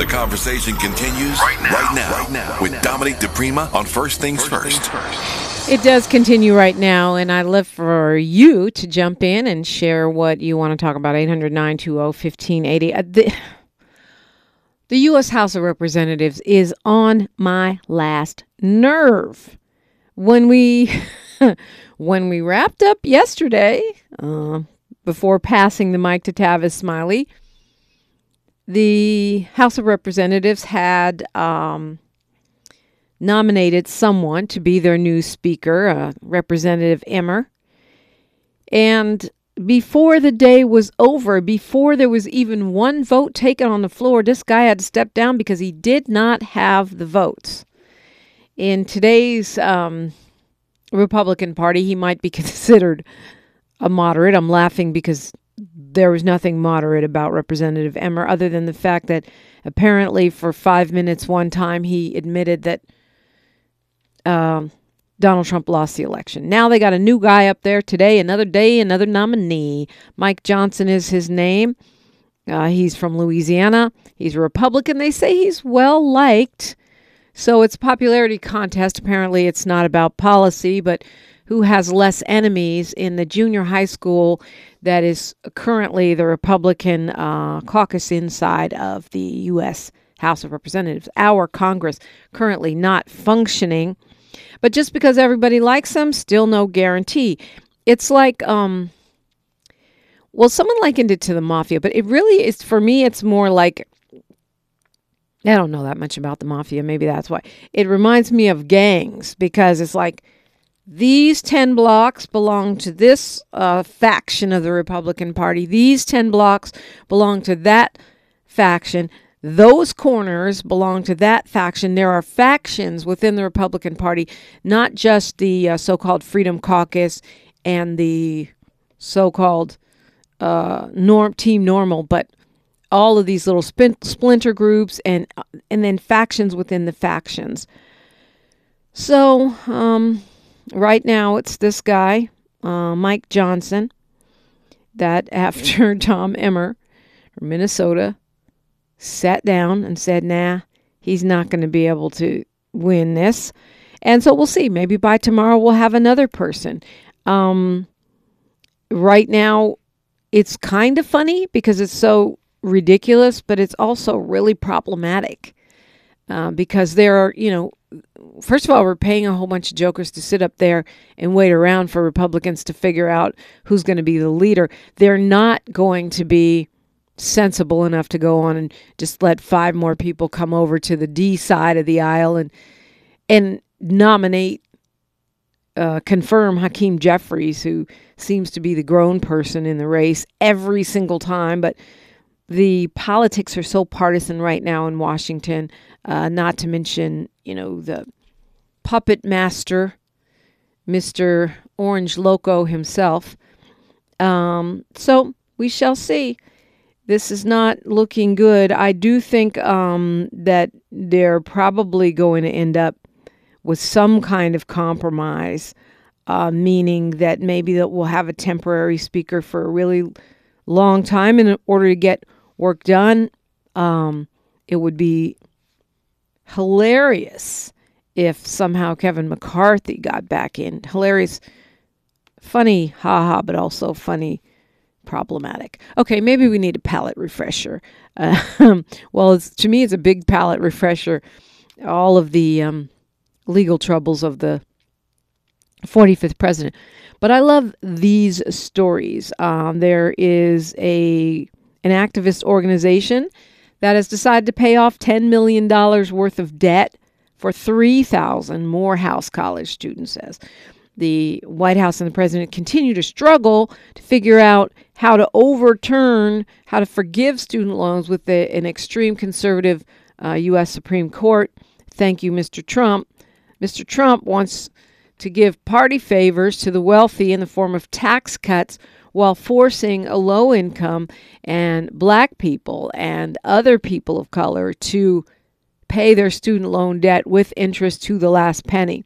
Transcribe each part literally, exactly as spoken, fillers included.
The conversation continues right now, right now, right now with right now, Dominique DePrima on First Things First. First, Things First. It does continue right now, and I'd love for you to jump in and share what you want to talk about. eight hundred, nine two zero, one five eight zero. The, the U S House of Representatives is on my last nerve. When we, when we wrapped up yesterday, uh, before passing the mic to Tavis Smiley, the House of Representatives had um, nominated someone to be their new speaker, uh, Representative Emmer. And before the day was over, before there was even one vote taken on the floor, this guy had to step down because he did not have the votes. In today's um, Republican Party, he might be considered a moderate. I'm laughing because there was nothing moderate about Representative Emmer other than the fact that apparently for five minutes one time he admitted that um, Donald Trump lost the election. Now they got a new guy up there today, another day, another nominee. Mike Johnson is his name. Uh, he's from Louisiana. He's a Republican. They say he's well-liked. So it's a popularity contest. Apparently it's not about policy, but who has less enemies in the junior high school that is currently the Republican uh, caucus inside of the U S House of Representatives. Our Congress currently not functioning. But just because everybody likes them, still no guarantee. It's like, um, well, someone likened it to the mafia, but it really is, for me, it's more like, I don't know that much about the mafia. Maybe that's why. It reminds me of gangs because it's like, these ten blocks belong to this uh, faction of the Republican Party. These ten blocks belong to that faction. Those corners belong to that faction. There are factions within the Republican Party, not just the uh, so-called Freedom Caucus and the so-called uh, norm Team Normal, but all of these little spin- splinter groups and and then factions within the factions. So, um... right now, it's this guy, uh, Mike Johnson, that after Tom Emmer from Minnesota sat down and said, nah, he's not going to be able to win this. And so we'll see. Maybe by tomorrow we'll have another person. Um, right now, it's kind of funny because it's so ridiculous, but it's also really problematic uh, because there are, you know, first of all, we're paying a whole bunch of jokers to sit up there and wait around for Republicans to figure out who's going to be the leader. They're not going to be sensible enough to go on and just let five more people come over to the D side of the aisle and and nominate, uh, confirm Hakeem Jeffries, who seems to be the grown person in the race every single time. But the politics are so partisan right now in Washington, uh, not to mention, you know, the puppet master, Mister Orange Loco himself. Um, so we shall see. This is not looking good. I do think um, that they're probably going to end up with some kind of compromise, uh, meaning that maybe that we'll have a temporary speaker for a really long time in order to get work done. Um, it would be hilarious if somehow Kevin McCarthy got back in. Hilarious, funny, haha, but also funny, problematic. Okay, maybe we need a palate refresher. Uh, well, it's, to me, it's a big palate refresher. All of the um, legal troubles of the forty-fifth president. But I love these stories. Um, there is a an activist organization that has decided to pay off ten million dollars worth of debt for three thousand Morehouse College students, says. The White House and the president continue to struggle to figure out how to overturn, how to forgive student loans with the, an extreme conservative uh, U S Supreme Court. Thank you, Mister Trump. Mister Trump wants to give party favors to the wealthy in the form of tax cuts while forcing a low income and black people and other people of color to pay their student loan debt with interest to the last penny.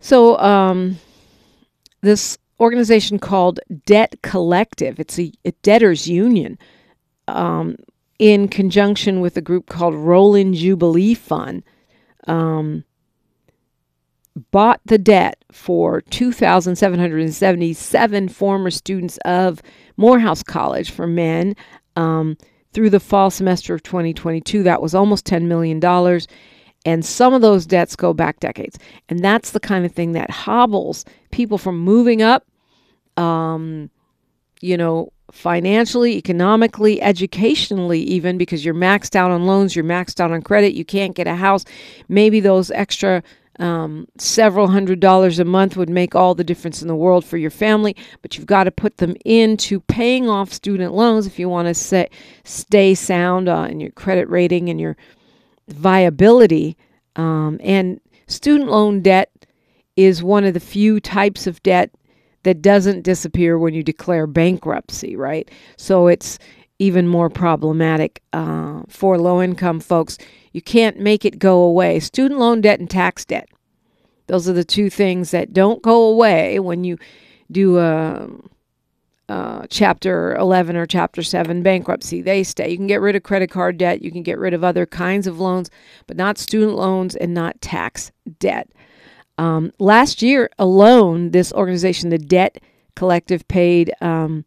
So um, this organization called Debt Collective, it's a, a debtors union, um, in conjunction with a group called Rolling Jubilee Fund, um, bought the debt for two thousand seven hundred seventy-seven former students of Morehouse College for men um, through the fall semester of twenty twenty-two. That was almost ten million dollars. And some of those debts go back decades. And that's the kind of thing that hobbles people from moving up, um, you know, financially, economically, educationally even, because you're maxed out on loans, you're maxed out on credit, you can't get a house. Maybe those extra um, several hundred dollars a month would make all the difference in the world for your family, but you've got to put them into paying off student loans if you want to say, stay sound uh, in your credit rating and your viability. Um, and student loan debt is one of the few types of debt that doesn't disappear when you declare bankruptcy, right? So it's even more problematic uh, for low-income folks. You can't make it go away. Student loan debt and tax debt. Those are the two things that don't go away when you do a, a Chapter eleven or Chapter seven bankruptcy. They stay. You can get rid of credit card debt. You can get rid of other kinds of loans, but not student loans and not tax debt. Um, last year alone, this organization, the Debt Collective, paid um,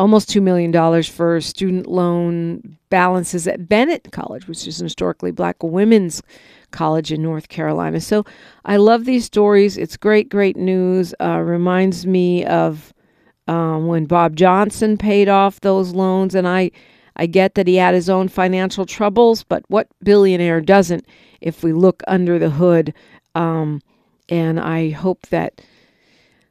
almost two million dollars for student loan balances at Bennett College, which is a historically black women's college in North Carolina. So I love these stories. It's great, great news. Uh, reminds me of um, when Bob Johnson paid off those loans. And I, I get that he had his own financial troubles, but what billionaire doesn't if we look under the hood? Um, And I hope that,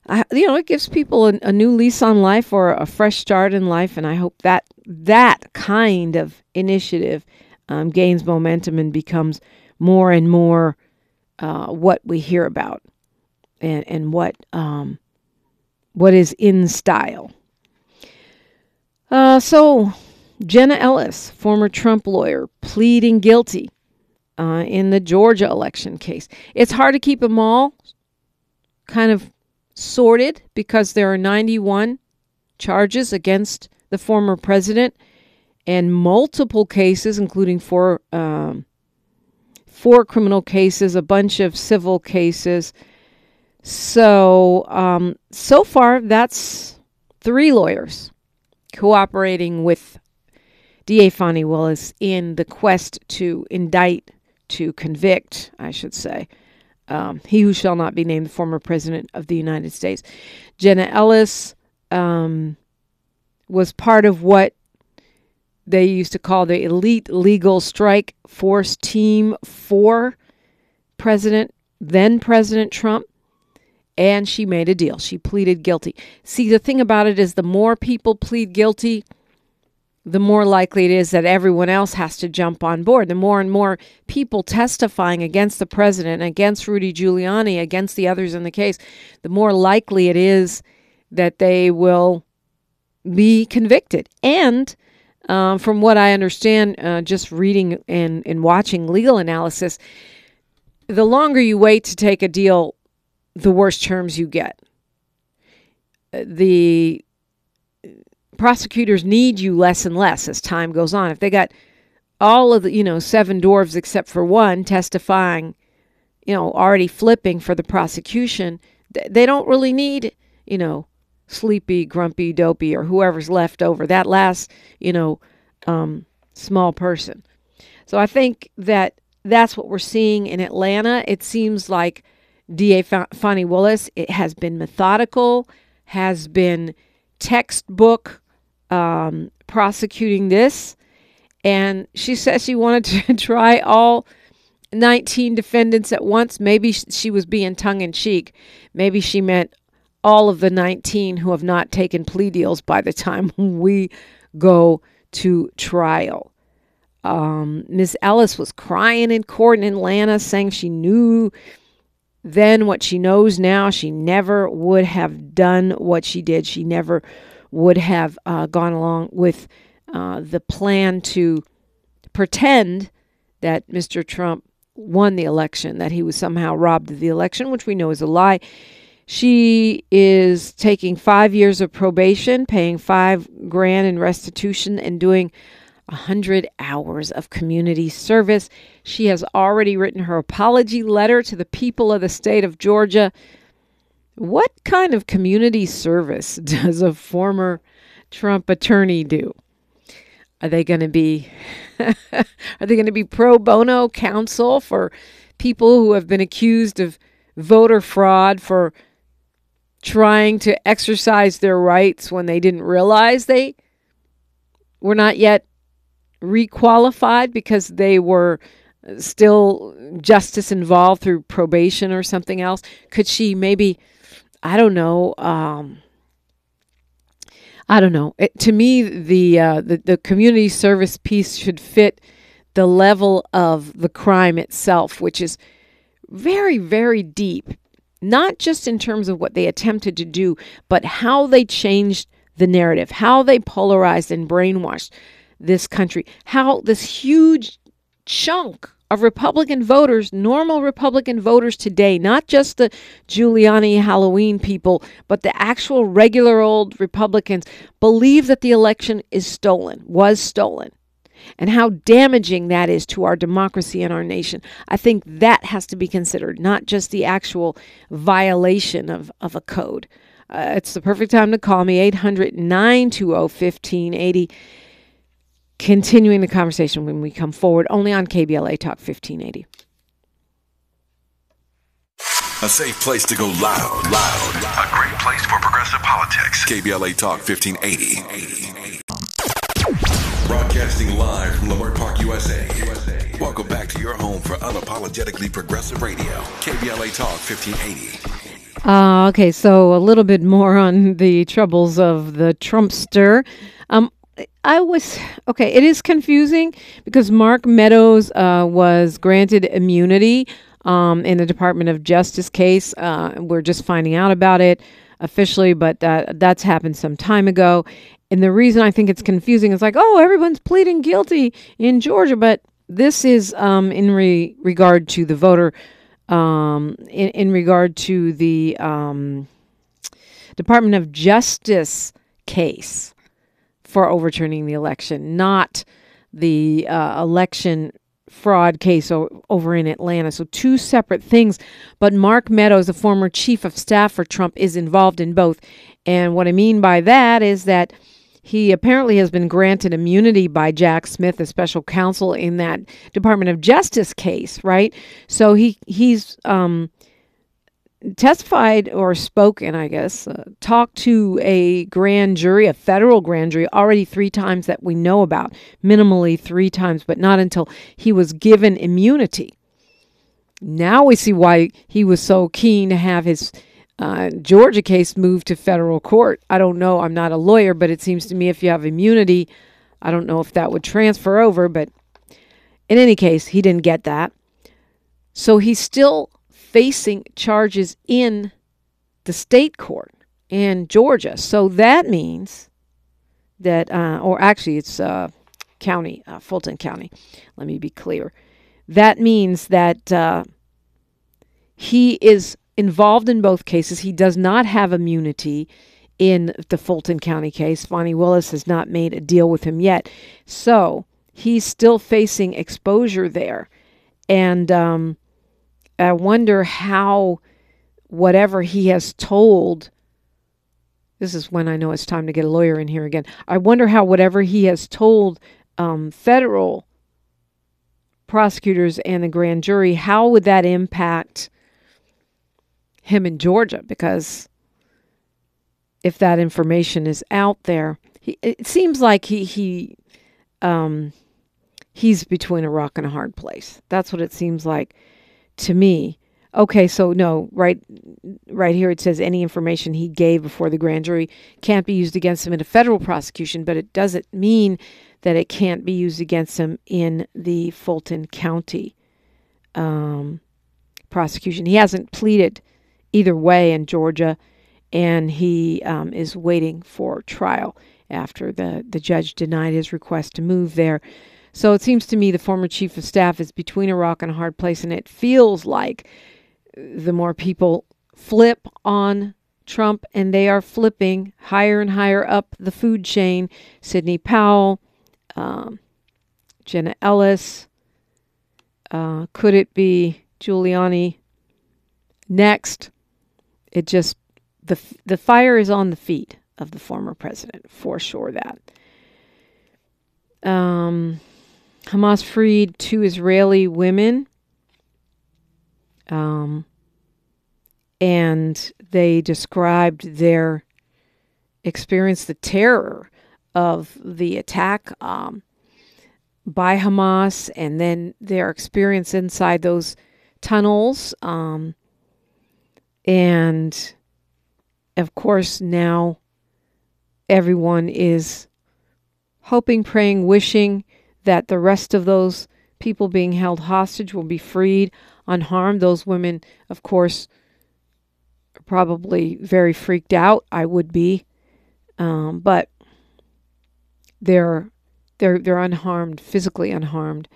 I, you know, it gives people a, a new lease on life or a fresh start in life. And I hope that that kind of initiative um, gains momentum and becomes more and more uh, what we hear about and, and what um, what is in style. Uh, so Jenna Ellis, former Trump lawyer, pleading guilty. Uh, in the Georgia election case. It's hard to keep them all kind of sorted because there are ninety-one charges against the former president and multiple cases, including four, um, four criminal cases, a bunch of civil cases. So, um, so far, that's three lawyers cooperating with D A Fani Willis in the quest to indict to convict, I should say, um, he who shall not be named, the former president of the United States. Jenna Ellis um, was part of what they used to call the elite legal strike force team for President, then President Trump, and she made a deal. She pleaded guilty. See, the thing about it is the more people plead guilty, the more likely it is that everyone else has to jump on board. The more and more people testifying against the president, against Rudy Giuliani, against the others in the case, the more likely it is that they will be convicted. And um, from what I understand, uh, just reading and, and watching legal analysis, the longer you wait to take a deal, the worse terms you get. The prosecutors need you less and less as time goes on. If they got all of the, you know, seven dwarves except for one testifying, you know, already flipping for the prosecution, they don't really need, you know, sleepy, grumpy, dopey, or whoever's left over, that last, you know, um, small person. So I think that that's what we're seeing in Atlanta. It seems like D A Fani Willis, it has been methodical, has been textbook, Um, prosecuting this, and she says she wanted to try all nineteen defendants at once. Maybe she was being tongue-in-cheek. Maybe she meant all of the nineteen who have not taken plea deals by the time we go to trial. Um, Miss Ellis was crying in court in Atlanta, saying she knew then what she knows now. She never would have done what she did. She never would have uh, gone along with uh, the plan to pretend that Mister Trump won the election, that he was somehow robbed of the election, which we know is a lie. She is taking five years of probation, paying five grand in restitution, and doing one hundred hours of community service. She has already written her apology letter to the people of the state of Georgia. What kind of community service does a former Trump attorney do? Are they going to be are they going to be pro bono counsel for people who have been accused of voter fraud for trying to exercise their rights when they didn't realize they were not yet requalified because they were still justice involved through probation or something else? Could she maybe, I don't know, um, I don't know. It, to me, the, uh, the the community service piece should fit the level of the crime itself, which is very, very deep, not just in terms of what they attempted to do, but how they changed the narrative, how they polarized and brainwashed this country, how this huge chunk of Republican voters, normal Republican voters today, not just the Giuliani Halloween people, but the actual regular old Republicans, believe that the election is stolen, was stolen, and how damaging that is to our democracy and our nation. I think that has to be considered, not just the actual violation of, of a code. Uh, it's the perfect time to call me, eight hundred, nine two zero, one five eight zero. Continuing the conversation when we come forward, only on K B L A Talk fifteen eighty. A safe place to go loud, loud, loud. A great place for progressive politics. K B L A Talk fifteen eighty. Broadcasting live from Leimert Park, U S A. Welcome back to your home for unapologetically progressive radio. K B L A Talk fifteen eighty. Uh, okay, so a little bit more on the troubles of the Trumpster. Um, I was, okay, it is confusing because Mark Meadows uh, was granted immunity um, in the Department of Justice case. Uh, we're just finding out about it officially, but uh, that's happened some time ago. And the reason I think it's confusing is like, oh, everyone's pleading guilty in Georgia, but this is um, in re- regard to the voter Um, in, in regard to the um, Department of Justice case for overturning the election, not the uh, election fraud case o- over in Atlanta. So two separate things. But Mark Meadows, the former chief of staff for Trump, is involved in both. And what I mean by that is that he apparently has been granted immunity by Jack Smith, a special counsel in that Department of Justice case, right? So he he's um, testified or spoken, I guess, uh, talked to a grand jury, a federal grand jury, already three times that we know about, minimally three times, but not until he was given immunity. Now we see why he was so keen to have his Uh, Georgia case moved to federal court. I don't know. I'm not a lawyer, but it seems to me if you have immunity, I don't know if that would transfer over. But in any case, he didn't get that. So he's still facing charges in the state court in Georgia. So that means that, uh, or actually it's uh, county, uh, Fulton County. Let me be clear. That means that uh, he is involved in both cases. He does not have immunity in the Fulton County case. Fani Willis has not made a deal with him yet. So he's still facing exposure there. And um, I wonder how whatever he has told, this is when I know it's time to get a lawyer in here again. I wonder how whatever he has told um, federal prosecutors and the grand jury, how would that impact him in Georgia? Because if that information is out there, he, it seems like he he um, he's between a rock and a hard place. That's what it seems like to me. Okay, so no, right, right here it says any information he gave before the grand jury can't be used against him in a federal prosecution, but it doesn't mean that it can't be used against him in the Fulton County um, prosecution. He hasn't pleaded either way in Georgia, and he um, is waiting for trial after the, the judge denied his request to move there. So it seems to me the former chief of staff is between a rock and a hard place, and it feels like the more people flip on Trump, and they are flipping higher and higher up the food chain, Sidney Powell, um, Jenna Ellis? Uh, could it be Giuliani next? It just, the the fire is on the feet of the former president, for sure that. Um, Hamas freed two Israeli women. Um, and they described their experience, the terror of the attack um, by Hamas, and then their experience inside those tunnels. Um, and of course, now everyone is hoping, praying, wishing that the rest of those people being held hostage will be freed unharmed. Those women, of course, are probably very freaked out. I would be, um, but they're they're they're unharmed, physically unharmed,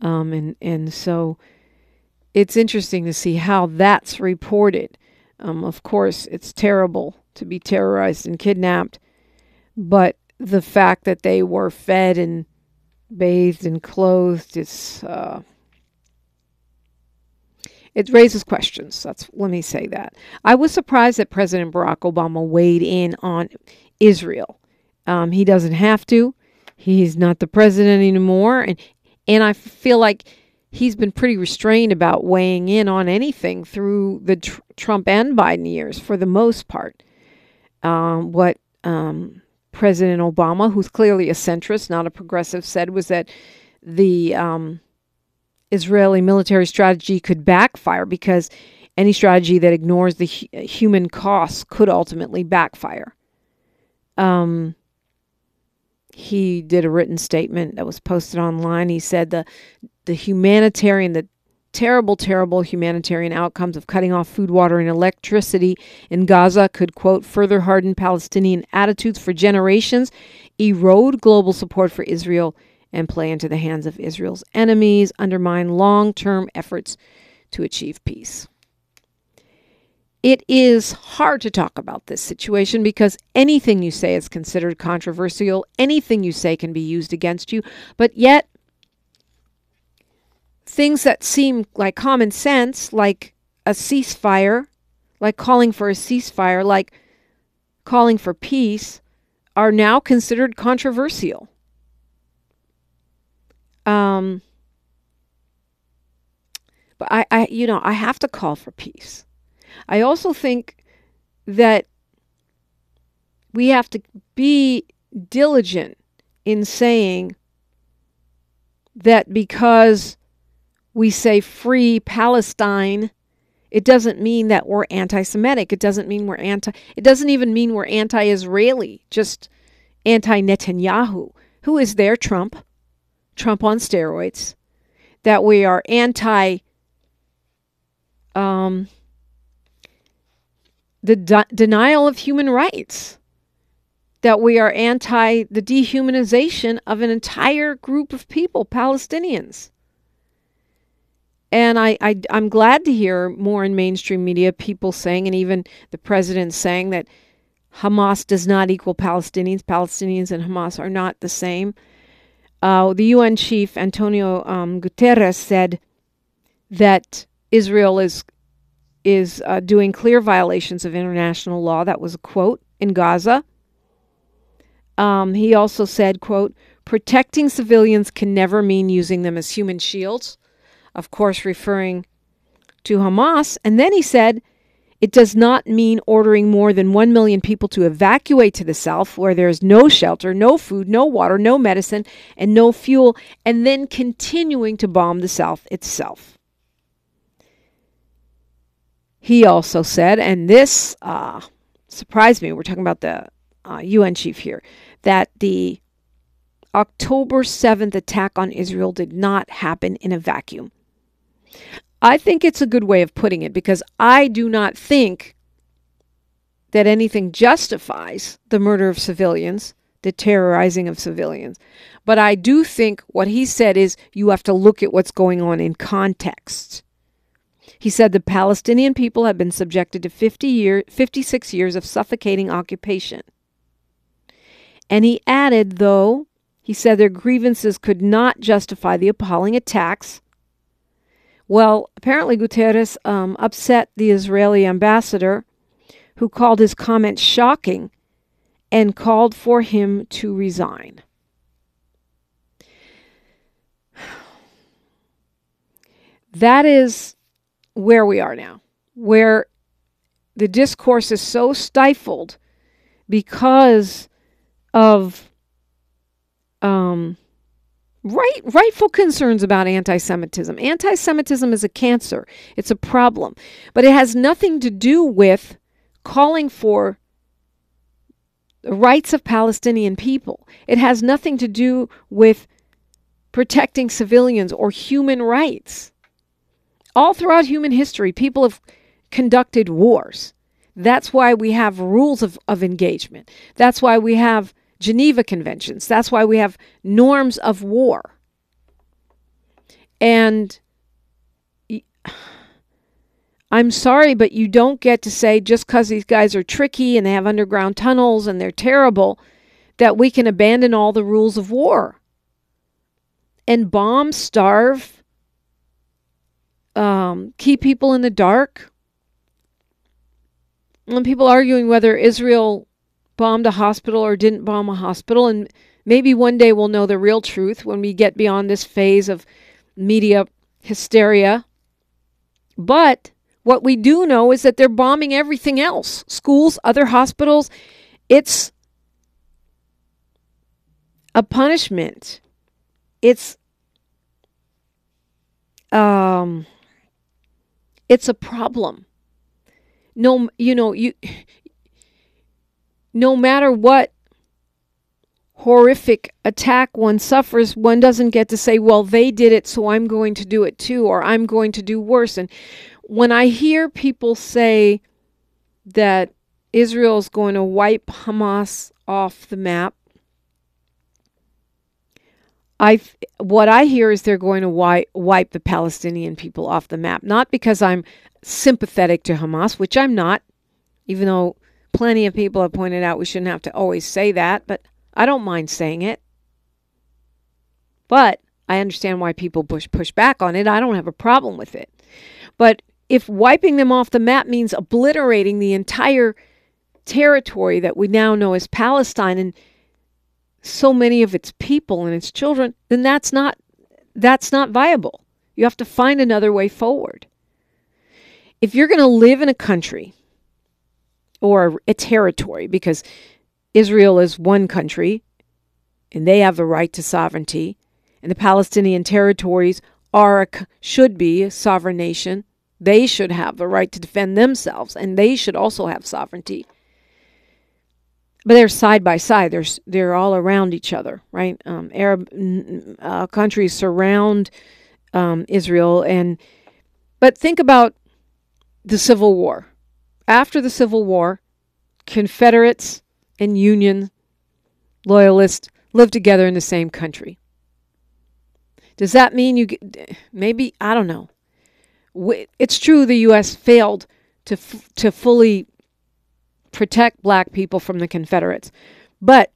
um, and and so it's interesting to see how that's reported. Um, of course, it's terrible to be terrorized and kidnapped, but the fact that they were fed and bathed and clothed, it's. Uh, It raises questions. That's, let me say that. I was surprised that President Barack Obama weighed in on Israel. Um, he doesn't have to. He's not the president anymore. And and I feel like he's been pretty restrained about weighing in on anything through the tr- Trump and Biden years for the most part. Um, what um, President Obama, who's clearly a centrist, not a progressive, said was that the... Um, Israeli military strategy could backfire because any strategy that ignores the hu- human costs could ultimately backfire. Um, he did a written statement that was posted online. He said the the humanitarian, the terrible, terrible humanitarian outcomes of cutting off food, water, and electricity in Gaza could, quote, further harden Palestinian attitudes for generations, erode global support for Israel, and play into the hands of Israel's enemies, undermine long-term efforts to achieve peace. It is hard to talk about this situation because anything you say is considered controversial. Anything you say can be used against you. But yet, things that seem like common sense, like a ceasefire, like calling for a ceasefire, like calling for peace, are now considered controversial. Um, but I, I, you know, I have to call for peace. I also think that we have to be diligent in saying that because we say free Palestine, it doesn't mean that we're anti-Semitic. It doesn't mean we're anti, it doesn't even mean we're anti-Israeli, just anti-Netanyahu. Who is there? Trump. Trump on steroids, that we are anti um, the de- denial of human rights, that we are anti the dehumanization of an entire group of people, Palestinians. And I, I, I'm glad to hear more in mainstream media people saying, and even the president saying, that Hamas does not equal Palestinians. Palestinians and Hamas are not the same. Uh, the U N chief, Antonio um, Guterres, said that Israel is is uh, doing clear violations of international law. That was a quote, in Gaza. Um, he also said, quote, protecting civilians can never mean using them as human shields, of course referring to Hamas. And then he said, it does not mean ordering more than one million people to evacuate to the south where there is no shelter, no food, no water, no medicine, and no fuel, and then continuing to bomb the south itself. He also said, and this uh, surprised me, we're talking about the uh, U N chief here, that the October seventh attack on Israel did not happen in a vacuum. I think it's a good way of putting it because I do not think that anything justifies the murder of civilians, the terrorizing of civilians. But I do think what he said is you have to look at what's going on in context. He said the Palestinian people have been subjected to fifty year, fifty-six years of suffocating occupation. And he added, though, He said their grievances could not justify the appalling attacks. Well, apparently Guterres um, upset the Israeli ambassador, who called his comments shocking and called for him to resign. That is where we are now, where the discourse is so stifled because of um, right, rightful concerns about anti-Semitism. Anti-Semitism is a cancer. It's a problem. But it has nothing to do with calling for the rights of Palestinian people. It has nothing to do with protecting civilians or human rights. All throughout human history, people have conducted wars. That's why we have rules of, of engagement. That's why we have Geneva Conventions. That's why we have norms of war. And I'm sorry, but you don't get to say just because these guys are tricky and they have underground tunnels and they're terrible, that we can abandon all the rules of war and bomb, starve, Um, keep people in the dark. And people arguing whether Israel bombed a hospital or didn't bomb a hospital. And maybe one day we'll know the real truth when we get beyond this phase of media hysteria. But what we do know is that they're bombing everything else. Schools, other hospitals. It's a punishment. It's um. It's a problem. No, you know, you. No matter what horrific attack one suffers, one doesn't get to say, well, they did it, so I'm going to do it too, or I'm going to do worse. And when I hear people say that Israel is going to wipe Hamas off the map, I what I hear is they're going to wipe, wipe the Palestinian people off the map. Not because I'm sympathetic to Hamas, which I'm not, even though plenty of people have pointed out we shouldn't have to always say that, but I don't mind saying it. But I understand why people push, push back on it. I don't have a problem with it. But if wiping them off the map means obliterating the entire territory that we now know as Palestine and so many of its people and its children, then that's not that's not viable. You have to find another way forward. If you're going to live in a country or a territory, because Israel is one country and they have the right to sovereignty, and the Palestinian territories are a, should be a sovereign nation, they should have the right to defend themselves, and they should also have sovereignty. But they're side by side. They're they're all around each other, right? Um, Arab uh, countries surround um, Israel, and but think about the Civil War. After the Civil War, Confederates and Union loyalists lived together in the same country. Does that mean you get, maybe I don't know? It's true the U S failed to to fully protect black people from the Confederates. But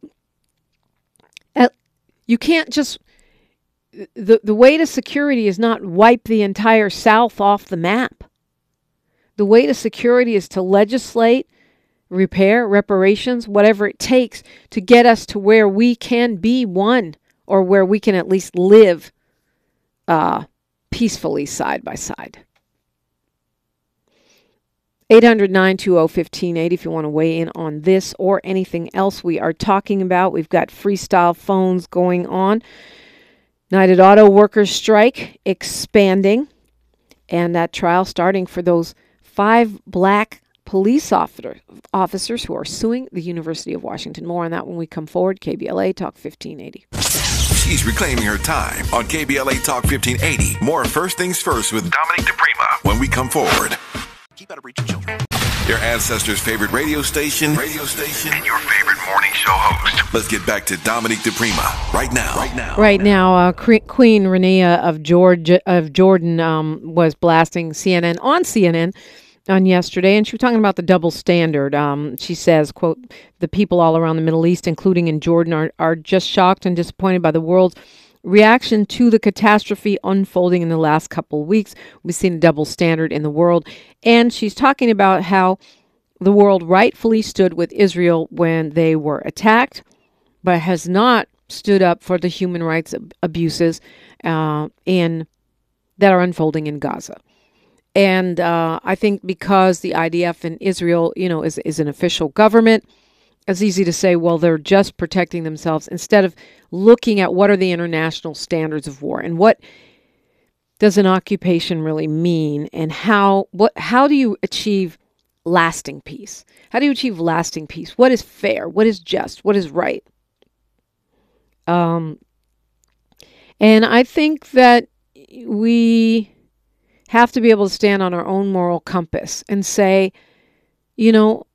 at, you can't just, the, the way to security is not wipe the entire South off the map. The way to security is to legislate, repair, reparations, whatever it takes to get us to where we can be one, or where we can at least live uh, peacefully side by side. eight hundred, nine two zero, one five eight zero if you want to weigh in on this or anything else we are talking about. We've got freestyle phones going on. United Auto Workers strike expanding, and that trial starting for those five black police officer, officers who are suing the University of Washington. More on that when we come forward. K B L A Talk fifteen eighty. She's reclaiming her time on K B L A Talk fifteen eighty. More First Things First with Dominique DePrima when we come forward. Keep out of reach of children. Your ancestors' favorite radio station, radio station, and your favorite morning show host. Let's get back to Dominique DePrima right now. Right now, right now. Uh, Queen Renea of Georgia of Jordan um, was blasting C N N on C N N on yesterday, and she was talking about the double standard. Um, she says, quote, the people all around the Middle East, including in Jordan, are, are just shocked and disappointed by the world's reaction to the catastrophe unfolding in the last couple of weeks. We've seen a double standard in the world. And she's talking about how the world rightfully stood with Israel when they were attacked, but has not stood up for the human rights abuses uh, in that are unfolding in Gaza. And uh, I think because the I D F in Israel, you know, is, is an official government, it's easy to say, well, they're just protecting themselves instead of looking at what are the international standards of war and what does an occupation really mean, and how what how do you achieve lasting peace? How do you achieve lasting peace? What is fair? What is just? What is right? Um, and I think that we have to be able to stand on our own moral compass and say, you know,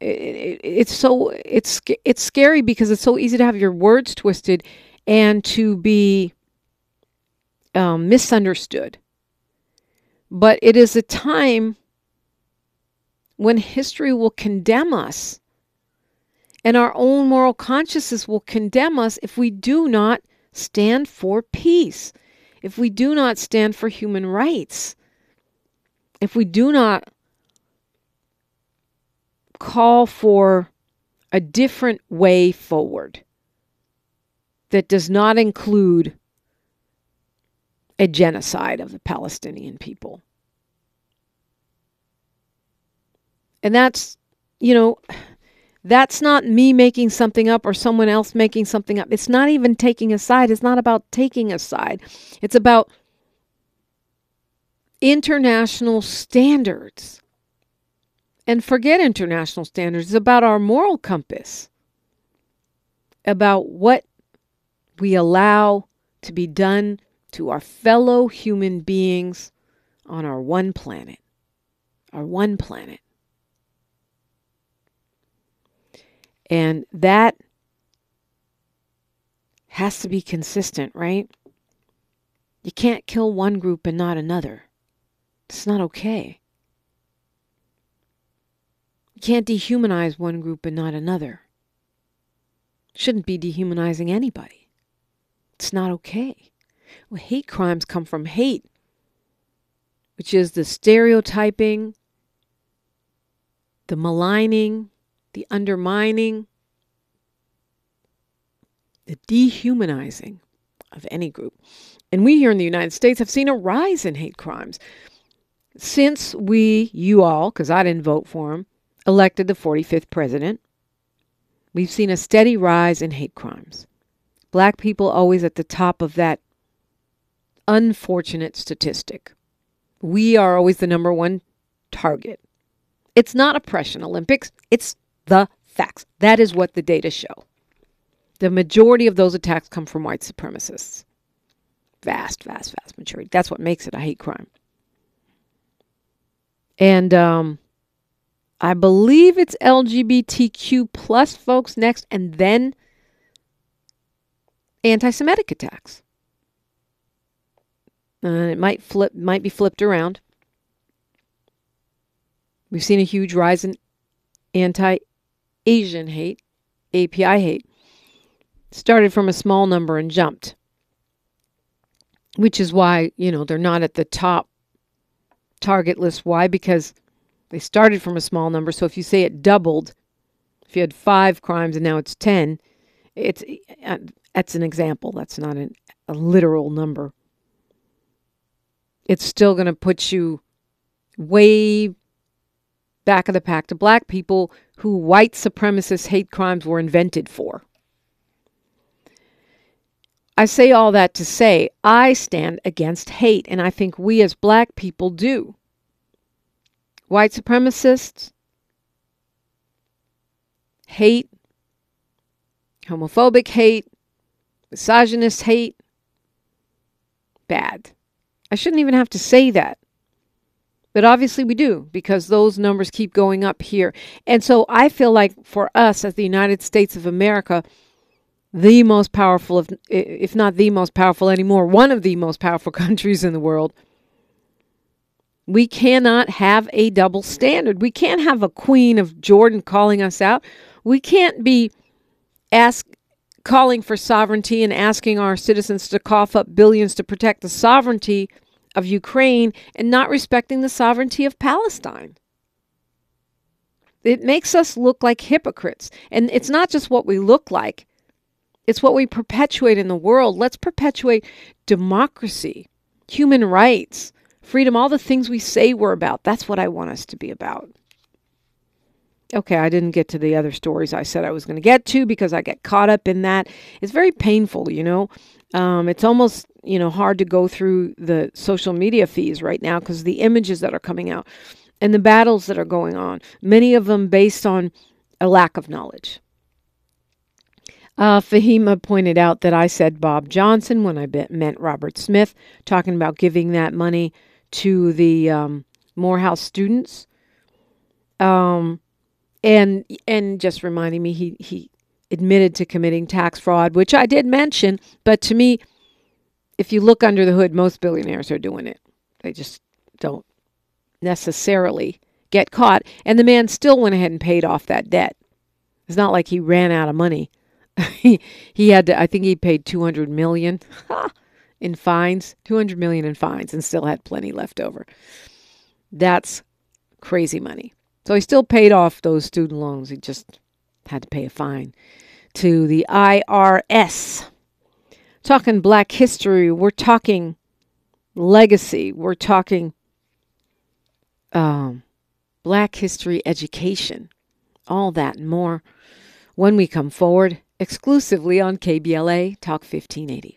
it, it, it's so it's it's scary because it's so easy to have your words twisted and to be um, misunderstood. But it is a time when history will condemn us, and our own moral consciousness will condemn us if we do not stand for peace. If we do not stand for human rights, if we do not call for a different way forward that does not include a genocide of the Palestinian people. And that's, you know, that's not me making something up or someone else making something up. It's not even taking a side. It's not about taking a side. It's about international standards. And forget international standards. It's about our moral compass, about what we allow to be done to our fellow human beings on our one planet, our one planet. And that has to be consistent, right? You can't kill one group and not another. It's not okay. You can't dehumanize one group and not another. Shouldn't be dehumanizing anybody. It's not okay. Well, hate crimes come from hate, which is the stereotyping, the maligning, the undermining, the dehumanizing of any group. And we here in the United States have seen a rise in hate crimes since we, you all, because I didn't vote for him, elected the forty-fifth president. We've seen a steady rise in hate crimes. Black people always at the top of that unfortunate statistic. We are always the number one target. It's not oppression Olympics. It's the facts. That is what the data show. The majority of those attacks come from white supremacists. Vast, vast, vast majority. That's what makes it a hate crime. And um, I believe it's L G B T Q plus folks next, and then anti-Semitic attacks. Uh, it might flip, might be flipped around. We've seen a huge rise in anti-Asian hate, A P I hate. Started from a small number and jumped. Which is why, you know, they're not at the top target list. Why? Because they started from a small number. So if you say it doubled, if you had five crimes and now it's ten, it's that's an example. That's not an, a literal number. It's still going to put you way back of the pack to black people who white supremacist hate crimes were invented for. I say all that to say I stand against hate, and I think we as black people do. White supremacists, hate, homophobic hate, misogynist hate, bad. I shouldn't even have to say that. But obviously we do, because those numbers keep going up here. And so I feel like for us as the United States of America, the most powerful, of, if not the most powerful anymore, one of the most powerful countries in the world, We cannot have a double standard. We can't have a Queen of Jordan calling us out. We can't be ask, calling for sovereignty and asking our citizens to cough up billions to protect the sovereignty of Ukraine and not respecting the sovereignty of Palestine. It makes us look like hypocrites. And it's not just what we look like. It's what we perpetuate in the world. Let's perpetuate democracy, human rights, freedom, all the things we say we're about. That's what I want us to be about. Okay, I didn't get to the other stories I said I was going to get to because I get caught up in that. It's very painful, you know. Um, it's almost, you know, hard to go through the social media feeds right now because the images that are coming out and the battles that are going on, many of them based on a lack of knowledge. Uh, Fahima pointed out that I said Bob Johnson when I be- meant Robert Smith, talking about giving that money to the um, Morehouse students. Um, and and just reminding me he, he admitted to committing tax fraud, which I did mention. But to me, if you look under the hood, most billionaires are doing it. They just don't necessarily get caught. And the man still went ahead and paid off that debt. It's not like he ran out of money. he, he had to, I think he paid two hundred million dollars in fines, two hundred million dollars in fines, and still had plenty left over. That's crazy money. So he still paid off those student loans. He just had to pay a fine to the I R S. Talking Black history, we're talking legacy. We're talking um, Black history education, all that and more when we come forward. Exclusively on K B L A Talk fifteen eighty.